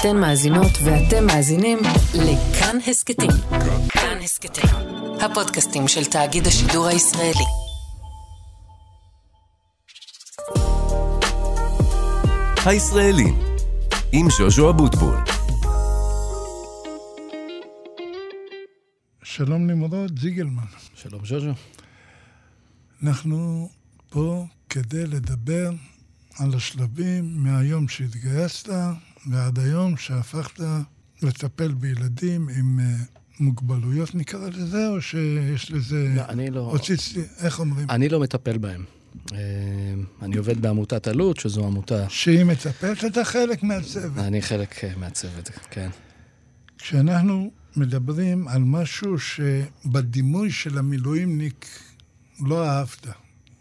אתן מאזינות ואתם מאזינים לכאן הסקטים. כאן הסקטים, הפודקאסטים של תאגיד השידור הישראלי. הישראלים עם ז'וז'ו אבוטבול. שלום נמרוד זיגלמן. שלום ז'וז'ו. אנחנו פה כדי לדבר על השלבים מהיום שהתגייסת ועד היום שהפכת לטפל בילדים עם מוגבלויות, נקרא לזה, או שיש לזה... לא, אני לא... הוציץ לי, איך אומרים? אני לא מטפל בהם. אני עובד בעמותת עלות, שזו עמותה... שהיא מטפלת, אתה חלק מהצוות. אני חלק מהצוות, כן. כשאנחנו מדברים על משהו שבדימוי של המילואימניק לא אהבת,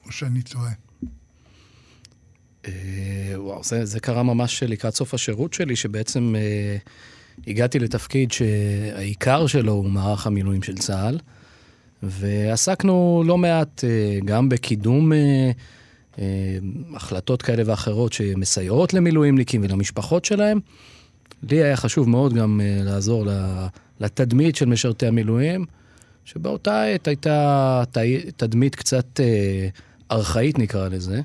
או שאני טועה. וואו, זה קרה ממש לקראת סוף השירות שלי, שבעצם הגעתי לתפקיד שהעיקר שלו הוא מערך המילואים של צה"ל, ועסקנו לא מעט גם בקידום החלטות כאלה ואחרות שמסייעות למילואימניקים ולמשפחות שלהם. לי היה חשוב מאוד גם לעזור לתדמית של משרתי המילואים, שבאותה עת הייתה תדמית קצת ארכאית נקרא לזה,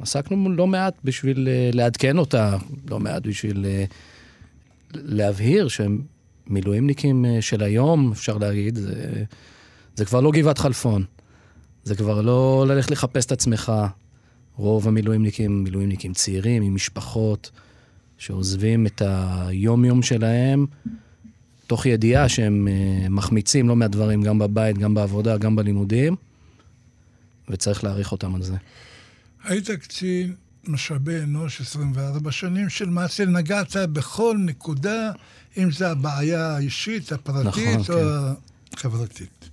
ועסקנו לא מעט בשביל לעדכן אותה, לא מעט בשביל להבהיר שמילואימניקים של היום, אפשר להגיד, זה כבר לא גבעת חלפון, זה כבר לא ללכת לחפש את עצמך. רוב המילואימניקים, מילואימניקים צעירים עם משפחות שעוזבים את היום-יום שלהם, תוך ידיעה שהם מחמיצים לא מהדברים, גם בבית, גם בעבודה, גם בלימודים, וצריך להעריך אותם על זה. היית קצין משאבי אנוש 24 שנים, שלמעשה נגעת בכל נקודה, אם זה הבעיה האישית, הפרטית, נכון, או כן. החברתית.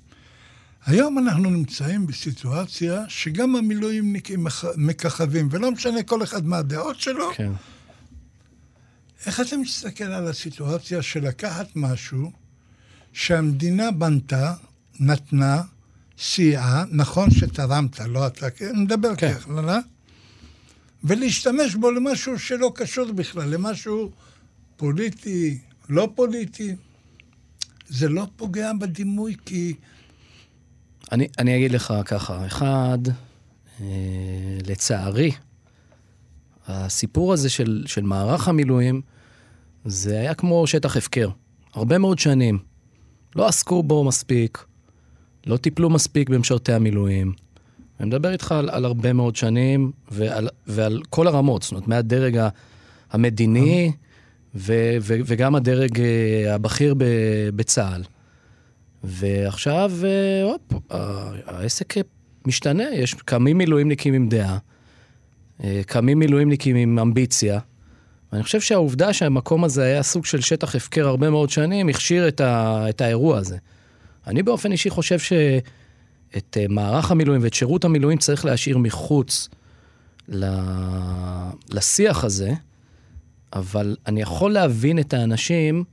היום אנחנו נמצאים בסיטואציה שגם המילואימניקים מככבים, ולא משנה כל אחד מהדעות שלו. כן. איך אתה מסתכל על הסיטואציה של לקחת משהו שהמדינה בנתה, נתנה, סייעה, נכון שתרמת, לא אתה, נדבר כן. כך, לא? ולהשתמש בו למשהו שלא קשור בכלל, למשהו פוליטי, לא פוליטי. זה לא פוגע בדימוי, כי... אני אגיד לך ככה, אחד, לצערי, הסיפור הזה של מערך המילואים, זה היה כמו שטח הפקר. הרבה מאוד שנים. לא עסקו בו מספיק, לא טיפלו מספיק במשרתי המילואים. אני מדבר איתך על הרבה מאוד שנים, ועל כל הרמות, זאת אומרת, מהדרג המדיני, וגם הדרג הבכיר בצה"ל. ועכשיו, העסק משתנה, יש קמים מילואימניקים עם דעה, קמים מילואימניקים עם אמביציה, ואני חושב שהעובדה שהמקום הזה היה סוג של שטח הפקר הרבה מאוד שנים, הכשיר את האירוע הזה. אני באופן אישי חושב שאת מערך המילואים ואת שירות המילואים צריך להשאיר מחוץ לשיח הזה, אבל אני יכול להבין את האנשים,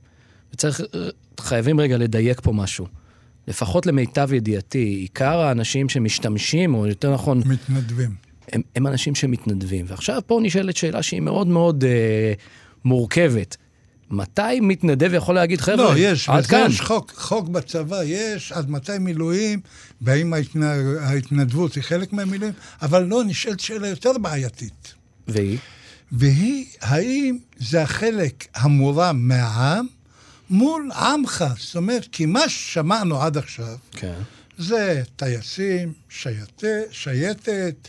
וחייבים רגע לדייק פה משהו. לפחות למיטב ידיעתי, עיקר האנשים שמשתמשים, או יותר נכון... מתנדבים. הם אנשים שמתנדבים. ועכשיו פה נשאלת שאלה שהיא מאוד מאוד מורכבת. מתי מתנדב יכול להגיד, חבר'ה, לא, יש, עד כאן. יש חוק בצבא, יש, עד מתי מילואים, והאם ההתנדבות היא חלק מהמילואים, אבל לא, נשאלת שאלה יותר בעייתית. והיא, האם זה החלק המורם מהעם, מול עמך, זאת אומרת, כי מה ששמענו עד עכשיו, כן. זה טייסים, שייטת,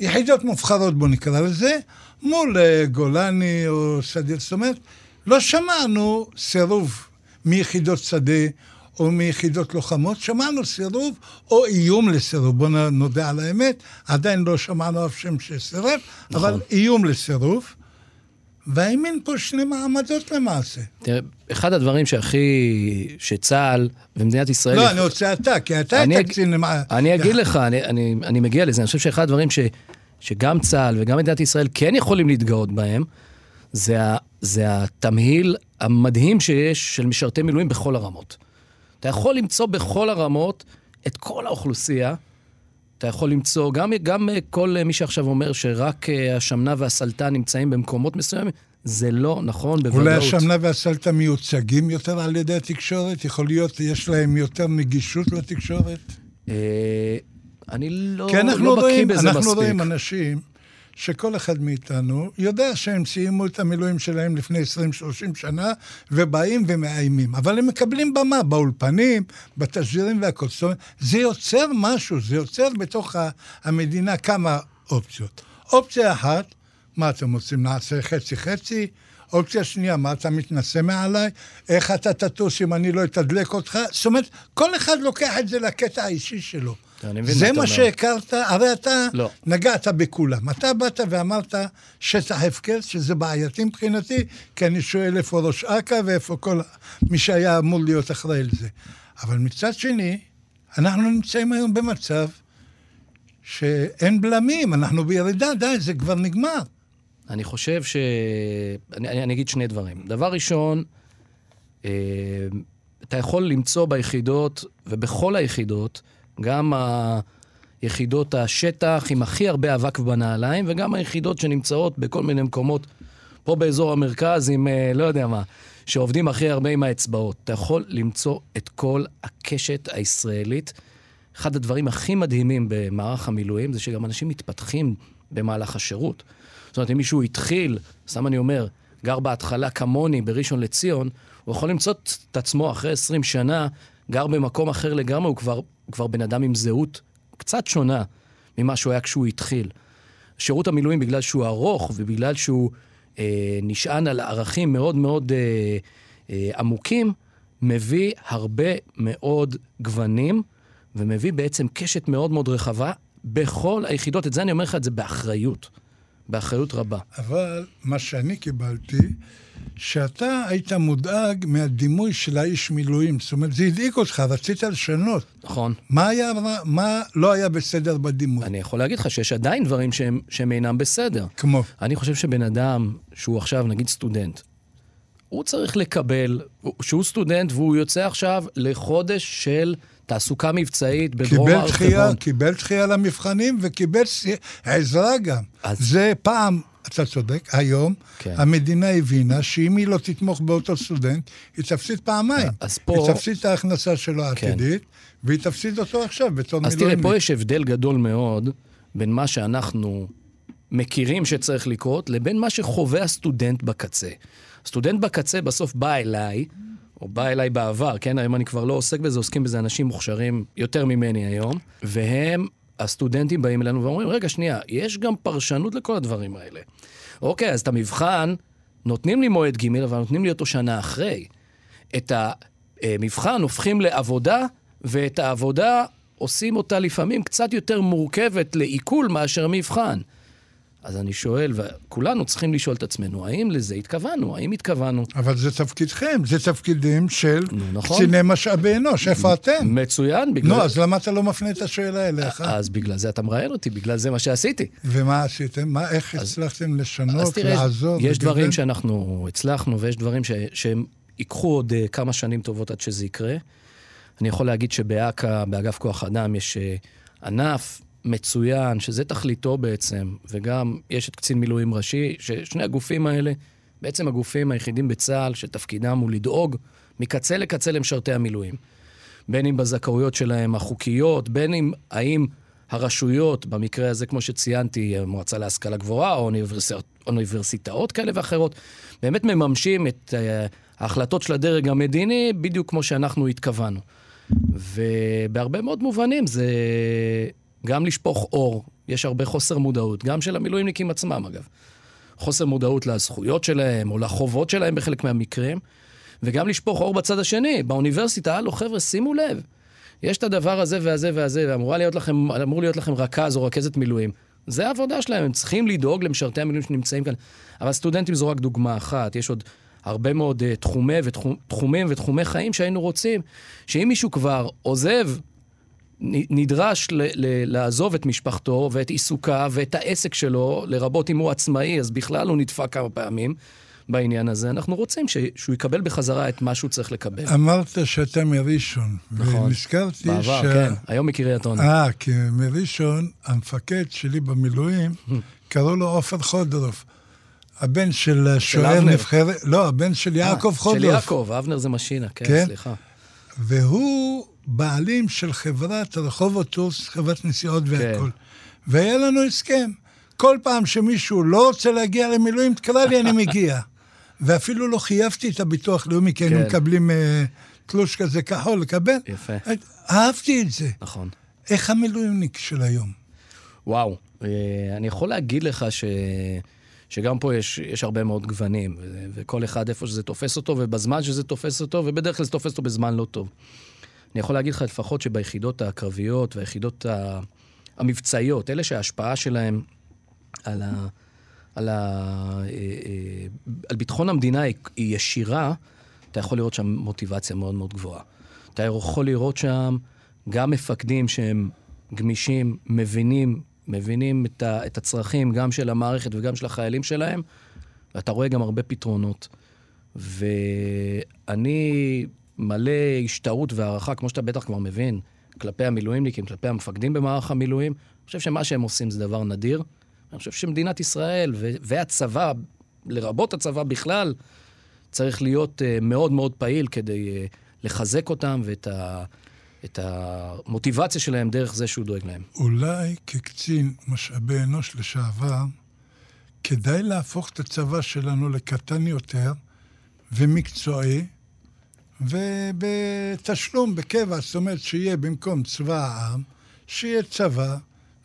יחידות מובחרות, בוא נקרא לזה, מול גולני או שדה, זאת אומרת, לא שמענו סירוב מיחידות שדה או מיחידות לוחמות, שמענו סירוב או איום לסירוב, בוא נודע על האמת, עדיין לא שמענו אף שם שסירב, נכון. אבל איום לסירוב, והאמין פה שני מעמדות למעשה. תראה, אחד הדברים שצה"ל ומדינת ישראל... לא, אני רוצה אתה, כי אתה תקצין למעלה. אני אגיד לך, אני מגיע לזה, אני חושב שאחד הדברים שגם צה"ל וגם מדינת ישראל כן יכולים להתגאות בהם, זה התמהיל המדהים שיש של משרתי מילואים בכל הרמות. אתה יכול למצוא בכל הרמות את כל האוכלוסייה, אתה יכול למצוא, גם כל מי שעכשיו אומר שרק השמנה והסלטה נמצאים במקומות מסוימים, זה לא נכון בוודאות. אולי השמנה והסלטה מיוצגים יותר על ידי התקשורת? יכול להיות, יש להם יותר נגישות לתקשורת? אני לא בקיא בזה מספיק. אנחנו רואים אנשים שכל אחד מאיתנו יודע שהם סיימו את המילואים שלהם לפני 20-30 שנה, ובאים ומאיימים. אבל הם מקבלים במה, באולפנים, בתשדירים והקוצות. זה יוצר משהו, זה יוצר בתוך המדינה כמה אופציות. אופציה אחת, מה אתם רוצים, נעשה חצי-חצי? אופציה שנייה, מה אתה מתנסה מעליי? איך אתה תטוס אם אני לא אתדלק אותך? זאת אומרת, כל אחד לוקח את זה לקטע האישי שלו. זה מה שהכרת, הרי אתה נגעת בכולם. אתה באת ואמרת שטח הפקר, שזה בעייתי מבחינתי, כי אני שואל איפה ראש אקה ואיפה כל מי שהיה אמור להיות אחראי לזה. אבל מצד שני, אנחנו נמצאים היום במצב שאין בלמים, אנחנו בירידה, די, זה כבר נגמר. אני חושב ש... אני אגיד שני דברים. דבר ראשון, אתה יכול למצוא ביחידות, ובכל היחידות, גם היחידות השטח עם הכי הרבה אבק בנעליים, וגם היחידות שנמצאות בכל מיני מקומות, פה באזור המרכז עם, לא יודע מה, שעובדים הכי הרבה עם האצבעות. אתה יכול למצוא את כל הקשת הישראלית. אחד הדברים הכי מדהימים במערך המילואים, זה שגם אנשים מתפתחים במהלך השירות. זאת אומרת, אם מישהו התחיל, סתם אני אומר, גר בהתחלה כמוני בראשון לציון, הוא יכול למצוא את עצמו אחרי 20 שנה, גר במקום אחר לגמרי, הוא כבר בן אדם עם זהות קצת שונה ממה שהוא היה כשהוא התחיל. שירות המילואים, בגלל שהוא ארוך ובגלל שהוא נשען על ערכים מאוד מאוד עמוקים, מביא הרבה מאוד גוונים, ומביא בעצם קשת מאוד מאוד רחבה בכל היחידות. את זה אני אומר לך, את זה באחריות. באחריות רבה. אבל מה שאני קיבלתי, שאתה היית מודאג מהדימוי של האיש מילואים. זאת אומרת, זה הדאיג אותך, רצית לשנות. נכון. מה לא היה בסדר בדימוי? אני יכול להגיד לך שיש עדיין דברים שהם אינם בסדר. כמו? אני חושב שבן אדם שהוא עכשיו, נגיד סטודנט, הוא צריך לקבל, שהוא סטודנט והוא יוצא עכשיו לחודש של תעסוקה מבצעית בדרום הר חברון. קיבל דחייה למבחנים וקיבל עזרה גם. זה פעם, אתה צודק, היום המדינה הבינה שאם היא לא תתמוך באותו סטודנט, היא תפסיד פעמיים. היא תפסיד את ההכנסה שלו העתידית, והיא תפסיד אותו עכשיו בתור מילואים. אז תראה, פה יש הבדל גדול מאוד בין מה שאנחנו מכירים שצריך לקרות, לבין מה שחווה הסטודנט בקצה. הסטודנט בקצה בסוף בא אליי, או בא אליי בעבר, כן? היום אני כבר לא עוסק בזה, עוסקים בזה אנשים מוכשרים יותר ממני היום, והם, הסטודנטים באים אלינו ואומרים, רגע, שנייה, יש גם פרשנות לכל הדברים האלה. אוקיי, אז את המבחן, נותנים לי מועד ג' אבל נותנים לי אותו שנה אחרי. את המבחן הופכים לעבודה, ואת העבודה עושים אותה לפעמים קצת יותר מורכבת לעיכול מאשר מבחן. אז אני שואל, וכולנו צריכים לשאול את עצמנו, האם לזה התכוונו? האם התכוונו? אבל זה תפקידכם, זה תפקידים של קציני משאבי אנוש, איפה אתם? מצוין. נו, אז למה אתה לא מפנה את השאלה אליך? אז בגלל זה אתה מראיין אותי, בגלל זה מה שעשיתי. ומה עשיתם? איך הצלחתם לשנות, לעזוב? יש דברים שאנחנו הצלחנו, ויש דברים שהם ייקחו עוד כמה שנים טובות עד שזה יקרה. אני יכול להגיד שבאקה, באגף כוח אדם, יש ענף, מצוין, שזה תכליתו בעצם, וגם יש את קצין מילואים ראשי, ששני הגופים האלה, בעצם הגופים היחידים בצה"ל, שתפקידם הוא לדאוג מקצה לקצה למשרתי המילואים. בין אם בזכאויות שלהם החוקיות, בין אם האם הרשויות, במקרה הזה כמו שציינתי, המועצה להשכלה גבוהה, או אוניברסיטאות כאלה ואחרות, באמת מממשים את ההחלטות של הדרג המדיני, בדיוק כמו שאנחנו התכוונו. ובהרבה מאוד מובנים זה... גם לשפוך אור, יש הרבה חוסר מודעות, גם של המילואימניקים עצמם אגב. חוסר מודעות לזכויות שלהם, או לחובות שלהם בחלק מהמקרים, וגם לשפוך אור בצד השני, באוניברסיטה, הלו חבר'ה, שימו לב, יש את הדבר הזה והזה והזה, ואמור להיות לכם רכז או רכזת מילואים. זה העבודה שלהם, הם צריכים לדאוג למשרתי המילואים שנמצאים כאן. אבל סטודנטים זו רק דוגמה אחת, יש עוד הרבה מאוד תחומים ותחומי חיים שהיינו רוצים, שאם מישהו כבר עוזב, נדרש לעזוב את משפחתו ואת עיסוקה ואת העסק שלו, לרבות אם הוא עצמאי, אז בכלל הוא נדפק כמה פעמים, בעניין הזה. אנחנו רוצים שהוא יקבל בחזרה את מה שהוא צריך לקבל. אמרת שאתה מראשון. נכון. ונזכרתי בעבר, כן. היום מקריית אונו. כי מראשון, המפקד שלי במילואים, קראו לו עופר חודרוף. הבן של שוער נבחרת... לא, הבן של יעקב חודרוף. של יעקב, אבנר זה משינה, כן, סליחה. והוא בעלים של חברת רחוב אוטוס, חברת נסיעות והכל. והיה לנו הסכם. כל פעם שמישהו לא רוצה להגיע למילואים, תקרא לי, אני מגיע. ואפילו לא חייבתי את הביטוח לאומי, כי היינו מקבלים תלוש כזה כחול לקבל. יפה. אהבתי את זה. נכון. איך המילואימניק של היום? וואו, אני יכול להגיד לך שגם פה יש הרבה מאוד גוונים, וכל אחד איפה שזה תופס אותו, ובזמן שזה תופס אותו, ובדרך כלל זה תופס אותו בזמן לא טוב. אני יכול להגיד לך לפחות שביחידות הקרביות, והיחידות המבצעיות, אלה שההשפעה שלהם על ביטחון המדינה היא ישירה, אתה יכול לראות שם מוטיבציה מאוד מאוד גבוהה. אתה יכול לראות שם גם מפקדים שהם גמישים, מבינים את הצרכים גם של המערכת וגם של החיילים שלהם, ואתה רואה גם הרבה פתרונות. ואני מלא השתאות והערכה, כמו שאתה בטח כבר מבין, כלפי המילואימניקים, כלפי המפקדים במערך המילואים. אני חושב שמה שהם עושים זה דבר נדיר. אני חושב שמדינת ישראל והצבא, לרבות הצבא בכלל, צריך להיות מאוד מאוד פעיל כדי לחזק אותם ואת המוטיבציה שלהם דרך זה שהוא דואג להם. אולי כקצין משאבי אנוש לשעבר, כדאי להפוך את הצבא שלנו לקטן יותר ומקצועי, ובתשלום בקבע, זאת אומרת שיהיה במקום צבא העם, שיהיה צבא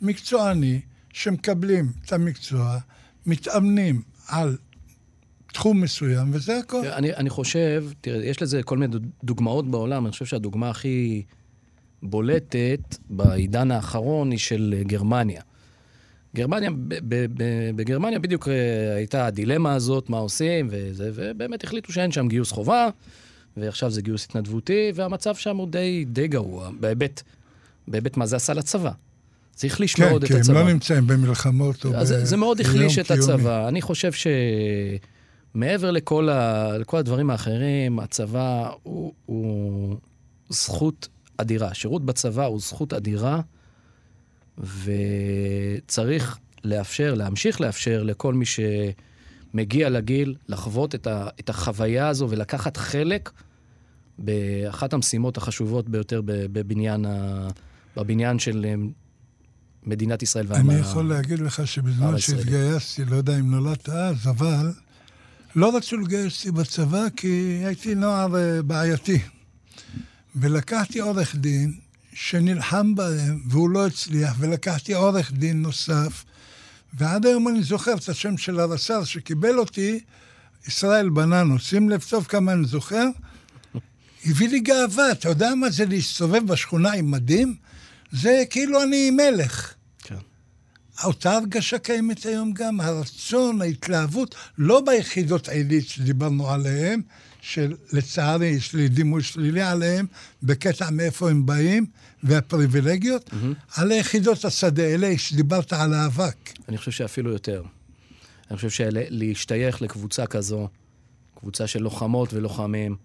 מקצועני, שמקבלים את המקצוע, מתאמנים על תחום מסוים, וזה הכל. אני חושב, תראה, יש לזה כל מיני דוגמאות בעולם, אני חושב שהדוגמה הכי בולטת בעידן האחרון היא של גרמניה. בגרמניה בדיוק הייתה הדילמה הזאת, מה עושים, ובאמת החליטו שאין שם גיוס חובה, ועכשיו זה גיוס התנדבותי, והמצב שם הוא די גרוע, בהיבט מה זה עשה לצבא. זה החליש מאוד את הצבא. כן, כי הם לא נמצאים במלחמות או ביום קיומי. זה מאוד החליש את הצבא. אני חושב שמעבר לכל הדברים האחרים, הצבא הוא זכות אדירה. שירות בצבא הוא זכות אדירה, וצריך להמשיך לאפשר לכל מי שמגיע לגיל, לחוות את החוויה הזו ולקחת חלק באחת המשימות החשובות ביותר בבניין של... מדינת ישראל והאמרה. אני יכול להגיד לך שבזמן שהתגייסתי, לא יודע אם נולדת אז, אבל לא רצו לגייסתי בצבא כי הייתי נוער בעייתי. ולקחתי עורך דין שנלחם בהם, והוא לא הצליח, ולקחתי עורך דין נוסף, ועד היום אני זוכר את השם של הרס"ר שקיבל אותי, ישראל בננו, שים לב טוב כמה אני זוכר, הביא לי גאווה, אתה יודע מה זה להסתובב בשכונה עם מדים? זה כאילו אני מלך. כן. אותה הרגשה קיימת היום גם, הרצון, ההתלהבות, לא ביחידות העילית שדיברנו עליהן, שלצערי יש לי דימוי שלילי עליהן, בקטע מאיפה הם באים, והפריבילגיות, על היחידות השדה האלה שדיברת על האבק. אני חושב שאפילו יותר. אני חושב שלהשתייך לקבוצה כזו, קבוצה של לוחמות ולוחמים,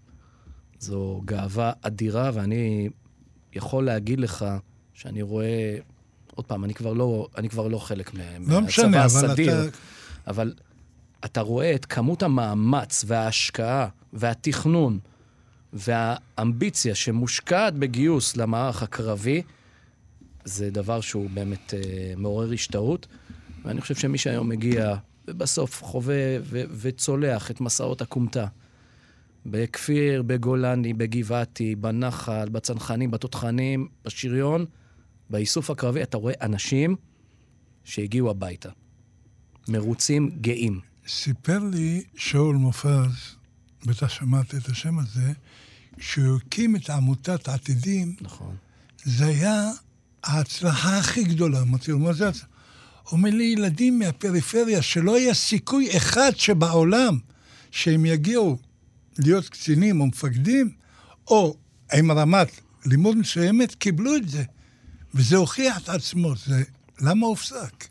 זו גאווה אדירה, ואני יכול להגיד לך, שאני רואה, עוד פעם, אני כבר לא חלק מהצבא הסדיר, אבל אתה רואה את כמות המאמץ וההשקעה והתכנון והאמביציה שמושקעת בגיוס למערך הקרבי, זה דבר שהוא באמת מעורר השתאות, ואני חושב שמי שהיום מגיע ובסוף חווה וצולח את מסעות הקומטה, בכפיר, בגולני, בגבעתי, בנחל, בצנחנים, בתותחנים, בשריון, באיסוף הקרבי, אתה רואה אנשים שהגיעו הביתה. מרוצים, גאים. סיפר לי שאול מופז, בטח שמעת את השם הזה, שהוא הקים את עמותת עתידים, נכון. זה היה ההצלחה הכי גדולה. אמרתי לו, מה זה? אומר לי, ילדים מהפריפריה, שלא היה סיכוי אחד שבעולם שהם יגיעו להיות קצינים או מפקדים, או עם רמת לימוד מסוימת, קיבלו את זה. וזה הוכיח את עצמו, למה הופסק?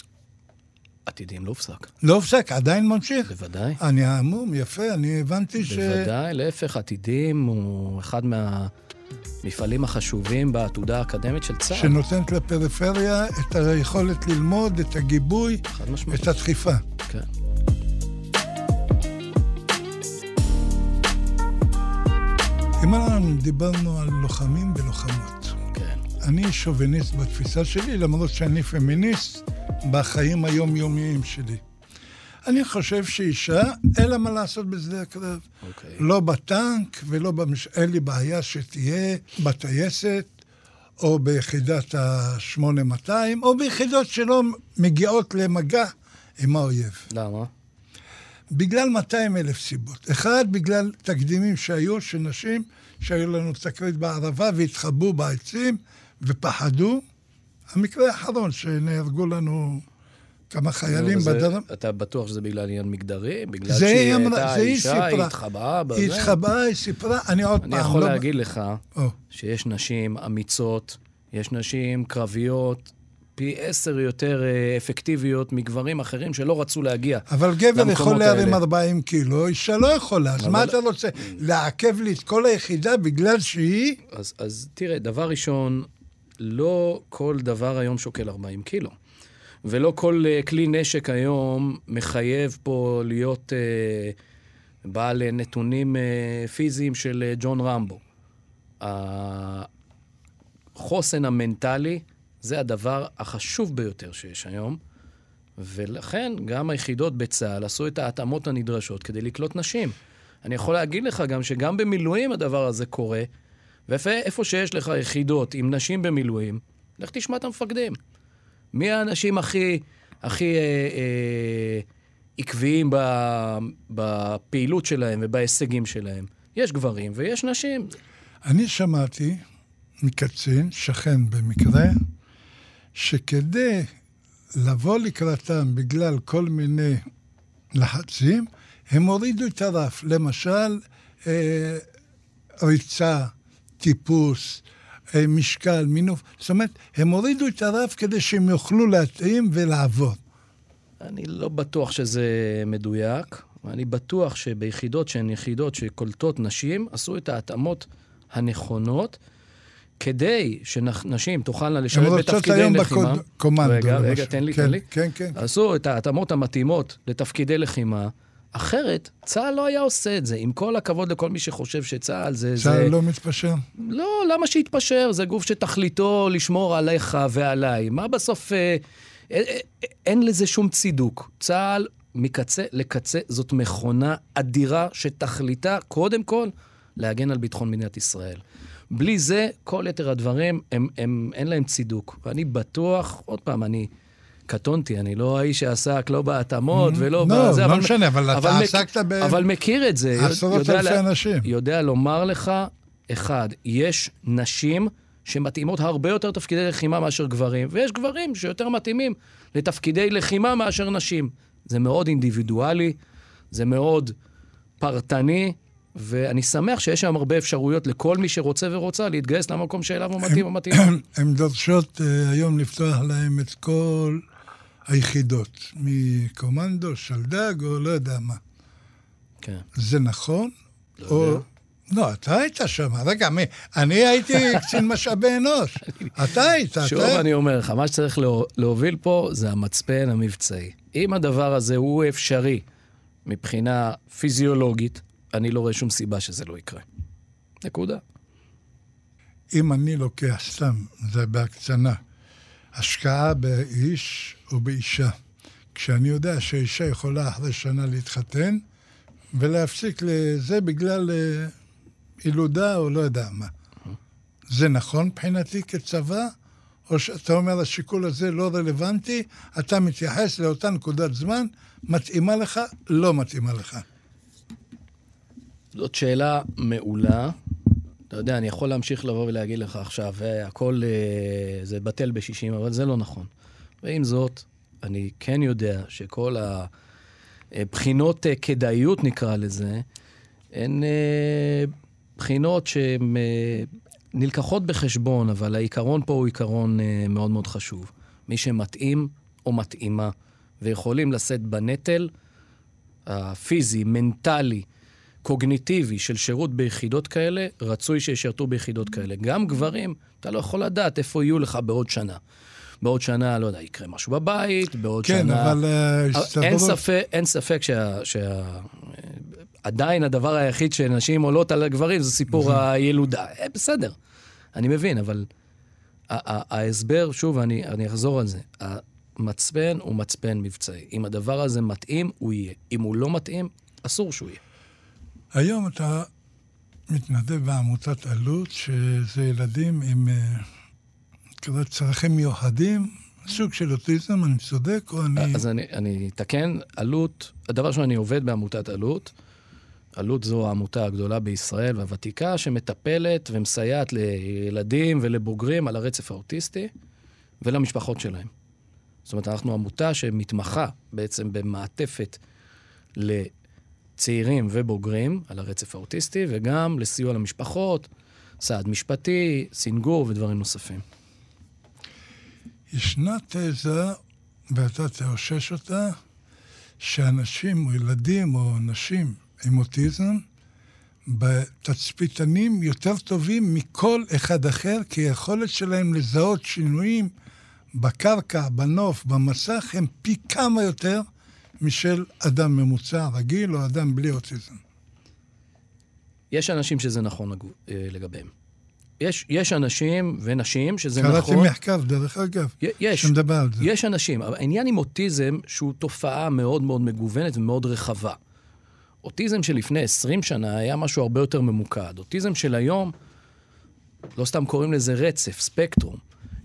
עתידים לא הופסק. לא הופסק, עדיין ממשיך. בוודאי. אני עמום, יפה, אני הבנתי ש... בוודאי, להפך, עתידים הוא אחד מהמפעלים החשובים בעתודה האקדמית של צה"ל. שנותנת לפריפריה את היכולת ללמוד, את הגיבוי, את הדחיפה. כן. אם אנחנו דיברנו על לוחמים ולוחמות, כן. אני שוביניסט בתפיסה שלי, למרות שאני פמיניסט, בחיים היומיומיים שלי. אני חושב שאישה, אין לה מה לעשות בשדה הקרב. Okay. לא בטנק ולא אין לי בעיה שתהיה בטייסת, או ביחידת ה-8200, או ביחידות שלא מגיעות למגע עם האויב. למה? בגלל 200,000 סיבות. אחד, בגלל תקדימים שהיו, שנשים שהיו לנו תקרית בערבה והתחבאו בעצים ופחדו. המקרה האחרון שנהרגו לנו כמה חיילים בדרום. אתה בטוח שזה בגלל עניין מגדרי? בגלל שהיא הייתה אישה, היא התחבאה בזה? היא התחבאה, היא סיפרה, אני עוד פעם... אני יכול להגיד לך שיש נשים אמיצות, יש נשים קרביות, פי 10 יותר אפקטיביות מגברים אחרים שלא רצו להגיע. אבל גבר יכול להרים 40 קילו, אישה לא יכולה. אז מה אתה רוצה? לעכב לי את כל היחידה בגלל שהיא? אז תראה, דבר ראשון... לא כל דבר היום שוקל 40 קילו, ולא כל כלי נשק היום מחייב פה להיות בעל נתונים פיזיים של ג'ון רמבו. החוסן המנטלי זה הדבר החשוב ביותר שיש היום, ולכן גם היחידות בצה"ל עשו את ההתאמות הנדרשות כדי לקלוט נשים. אני יכול להגיד לך גם שגם במילואים הדבר הזה קורה, ואיפה שיש לך יחידות עם נשים במילואים, לך תשמע את המפקדים. מי האנשים הכי עקביים בפעילות שלהם ובהישגים שלהם? יש גברים ויש נשים. אני שמעתי מקצין, שכן במקרה, שכדי לבוא לקראתם בגלל כל מיני לחצים, הם הורידו את הרף. למשל, ריצה, טיפוס, משקל, מינוף. זאת אומרת, הם הורידו את הרף כדי שהם יוכלו להתאים ולעבוד. אני לא בטוח שזה מדויק. אני בטוח שביחידות שהן יחידות שקולטות נשים, עשו את ההתאמות הנכונות, כדי שנשים תוכלנה לשלם בתפקידי לחימה. בקומנדו, רגע, תן לי. כן. עשו את ההתאמות המתאימות לתפקידי לחימה, אחרת, צהל לא היה עושה את זה. עם כל הכבוד לכל מי שחושב שצהל זה... צהל לא מתפשר. לא, למה שיתפשר? זה גוף שתכליתו לשמור עליך ועליי. מה בסוף... אין לזה שום צידוק. צהל מקצה לקצה, זאת מכונה אדירה שתכליתה, קודם כל, להגן על ביטחון מדינת ישראל. בלי זה, כל יתר הדברים, אין להם צידוק. ואני בטוח, עוד פעם, אני... קטונתי, אני לא האיש שעסק, לא בהתאמות ולא בזה. לא משנה, אבל אתה עסקת ב... אבל מכיר את זה. עשרות אלפי אנשים. יודע לומר לך, אחד, יש נשים שמתאימות הרבה יותר תפקידי לחימה מאשר גברים, ויש גברים שיותר מתאימים לתפקידי לחימה מאשר נשים. זה מאוד אינדיבידואלי, זה מאוד פרטני, ואני שמח שיש שם הרבה אפשרויות לכל מי שרוצה ורוצה להתגייס למקום שאליו הוא מתאים ומתאים. הן דורשות היום לפתוח להם את כל... היחידות, מקומנדו, שלדג, או לא יודע מה. כן. זה נכון? לא או... יודע. לא, אתה היית שם. רגע, אני הייתי קצין משאבי אנוש. אתה היית. שוב, אני אומר לך, מה שצריך להוביל פה זה המצפן המבצעי. אם הדבר הזה הוא אפשרי מבחינה פיזיולוגית, אני לא רואה שום סיבה שזה לא יקרה. נקודה. אם אני לוקח סתם, זה בהקצנה, השקעה באיש או באישה. כשאני יודע שאישה יכולה אחרי שנה להתחתן, ולהפסיק לזה בגלל ילודה או לא יודע מה. זה נכון מבחינתי כצבא? או שאתה אומר, השיקול הזה לא רלוונטי, אתה מתייחס לאותה נקודת זמן, מתאימה לך, לא מתאימה לך. זאת שאלה מעולה. אתה יודע, אני יכול להמשיך לבוא ולהגיד לך עכשיו, הכל זה בטל ב-60, אבל זה לא נכון. ועם זאת, אני כן יודע שכל הבחינות כדאיות, נקרא לזה, הן בחינות שהן נלקחות בחשבון, אבל העיקרון פה הוא עיקרון מאוד מאוד חשוב. מי שמתאים או מתאימה, ויכולים לשאת בנטל הפיזי, מנטלי, קוגניטיבי של שירות ביחידות כאלה, רצוי שישרתו ביחידות כאלה. גם גברים, אתה לא יכול לדעת איפה יהיו לך בעוד שנה. בעוד שנה, לא יודע, יקרה משהו בבית, בעוד כן, שנה... אבל... אין ספק עדיין הדבר היחיד שנשים עולות על הגברים זה סיפור הילודה. בסדר, אני מבין, אבל ההסבר, שוב, אני אחזור על זה, המצפן הוא מצפן מבצעי. אם הדבר הזה מתאים, הוא יהיה. אם הוא לא מתאים, אסור שהוא יהיה. היום אתה מתנדב בעמותת עלות, שזה ילדים עם כזה צרכים מיוחדים, סוג של אוטיזם, אני צודק או אני... אז אני אתקן, עלות, הדבר שאני עובד בעמותת עלות, עלות זו העמותה הגדולה בישראל והוותיקה, שמטפלת ומסייעת לילדים ולבוגרים על הרצף האוטיסטי ולמשפחות שלהם. זאת אומרת, אנחנו עמותה שמתמחה בעצם במעטפת לצעירים ובוגרים על הרצף האוטיסטי, וגם לסיוע למשפחות, סעד משפטי, סינגור ודברים נוספים. ישנה תזה, ואתה תאושש אותה, שאנשים או ילדים או נשים עם אוטיזם, בתצפיתנים יותר טובים מכל אחד אחר, כי היכולת שלהם לזהות שינויים בקרקע, בנוף, במסך, הם פי כמה יותר משל אדם ממוצע רגיל או אדם בלי אוטיזם. יש אנשים שזה נכון לגביהם. יש אנשים ונשים שזה נכון. קראתי מחקר, דרך אגב, שמדבר על זה. יש אנשים. העניין עם אוטיזם שהוא תופעה מאוד מאוד מגוונת ומאוד רחבה. אוטיזם שלפני 20 שנה היה משהו הרבה יותר ממוקד. אוטיזם של היום, לא סתם קוראים לזה רצף, ספקטרום.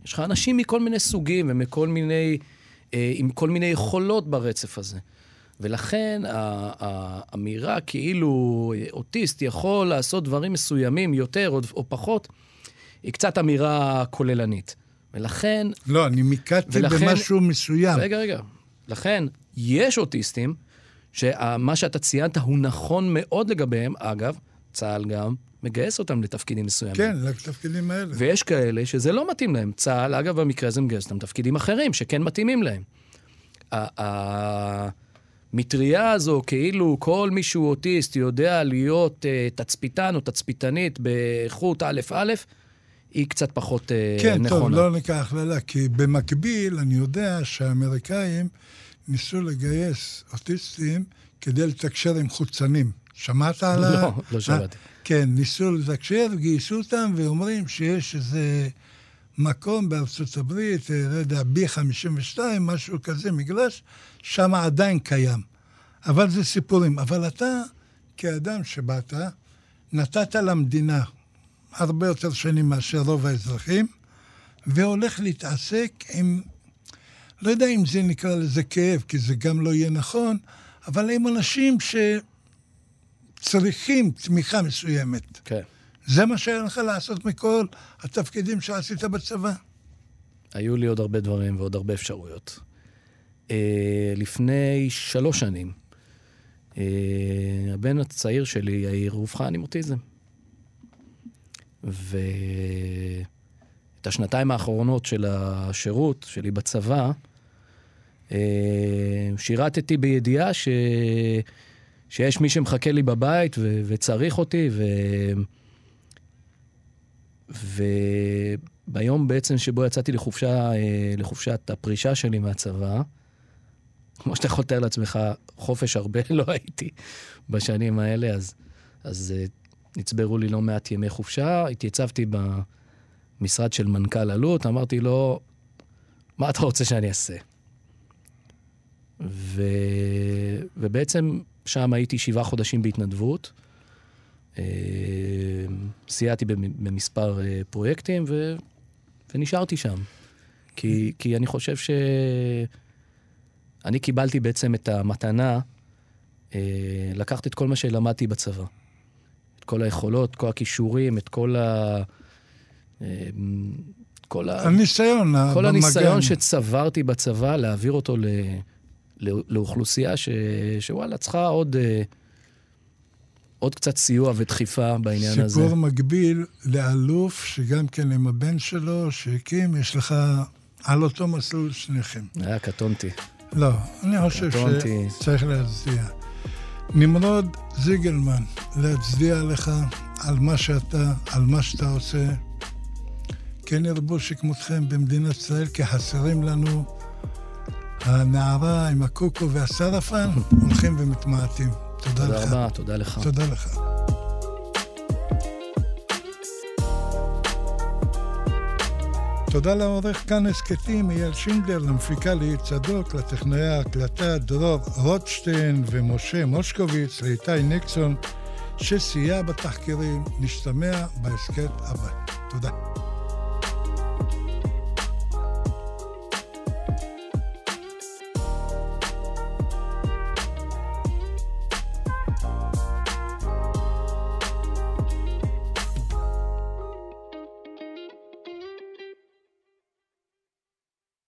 יש לך אנשים מכל מיני סוגים ומכל מיני, עם כל מיני יכולות ברצף הזה. ולכן האמירה כאילו אוטיסט יכול לעשות דברים מסוימים יותר או פחות, היא קצת אמירה כוללנית. ולכן... לא, אני מיקדתי במשהו מסוים. רגע. לכן יש אוטיסטים שמה שאתה ציינת הוא נכון מאוד לגביהם, אגב, צה"ל גם מגייס אותם לתפקידים מסוימים. כן, לתפקידים האלה. ויש כאלה שזה לא מתאים להם. צה"ל, אגב, במקרה הזה מגייס אותם תפקידים אחרים שכן מתאימים להם. המטריה הזו, כאילו כל מישהו אוטיסט יודע להיות תצפיתן או תצפיתנית באיכות א', היא קצת פחות נכונה. כן, טוב, לא ניקח הכללה, כי במקביל אני יודע שהאמריקאים ניסו לגייס אוטיסטים כדי לתקשר עם חוצנים. שמעת על ה... לא שמעתי. כן, ניסו לתקשר, גייסו אותם ואומרים שיש איזה מקום בארצות הברית, רדע B52, משהו כזה, מגרש, שם עדיין קיים. אבל זה סיפורים. אבל אתה, כאדם שבאת, נתת למדינה הרבה יותר שנים מאשר רוב האזרחים, והולך להתעסק עם... לא יודע אם זה נקרא לזה כאב, כי זה גם לא יהיה נכון, אבל הם אנשים שצריכים תמיכה מסוימת. כן. זה מה שהיה לך לעשות מכל התפקידים שעשית בצבא? היו לי עוד הרבה דברים ועוד הרבה אפשרויות. לפני 3 שנים, הבן הצעיר שלי, יאיר, הוא אובחן עם אוטיזם. ואת השנתיים האחרונות של השירות שלי בצבא, שירתתי בידיעה שיש מי שמחכה לי בבית וצריך אותי, וביום בעצם שבו יצאתי לחופשת הפרישה שלי מהצבא, כמו שאתה יכול לתאר לעצמך, חופש הרבה לא הייתי בשנים האלה, אז נצברו לי לא מעט ימי חופשה, התייצבתי במשרד של מנכ"ל עלות, אמרתי לו, מה אתה רוצה שאני אעשה? ובעצם שם הייתי 7 חודשים בהתנדבות, סייעתי במספר פרויקטים ונשארתי שם. כי אני חושב שאני קיבלתי בעצם את המתנה, לקחת את כל מה שלמדתי בצבא. את כל היכולות, את כל הכישורים, את כל הניסיון שצברתי בצבא, להעביר אותו לאוכלוסייה שוואלה, צריכה עוד קצת סיוע ודחיפה בעניין סיפור הזה. סיפור מקביל לאלוף, שגם כן עם הבן שלו, שהקים, יש לך על אותו מסלול שניכם. קטונתי. לא, אני חושב שצריך להצדיע. נמרוד זיגלמן, להצדיע לך על מה שאתה, על מה שאתה עושה. כן ירבו שכמותכם במדינת ישראל, כי חסרים לנו הנערה עם הקוקו והסרפן, הולכים ומתמעטים. תודה לך. תודה רבה, תודה לך. תודה לך. תודה לעורך כאן הסקטים, אייל שינדלר, למפיקה ליהי צדוק, לטכנאי ההקלטה, דרור רוטשטיין ומשה מושקוביץ, לאיתי ניקסון, שסייע בתחקירים. נשתמע בהסקט הבא. תודה.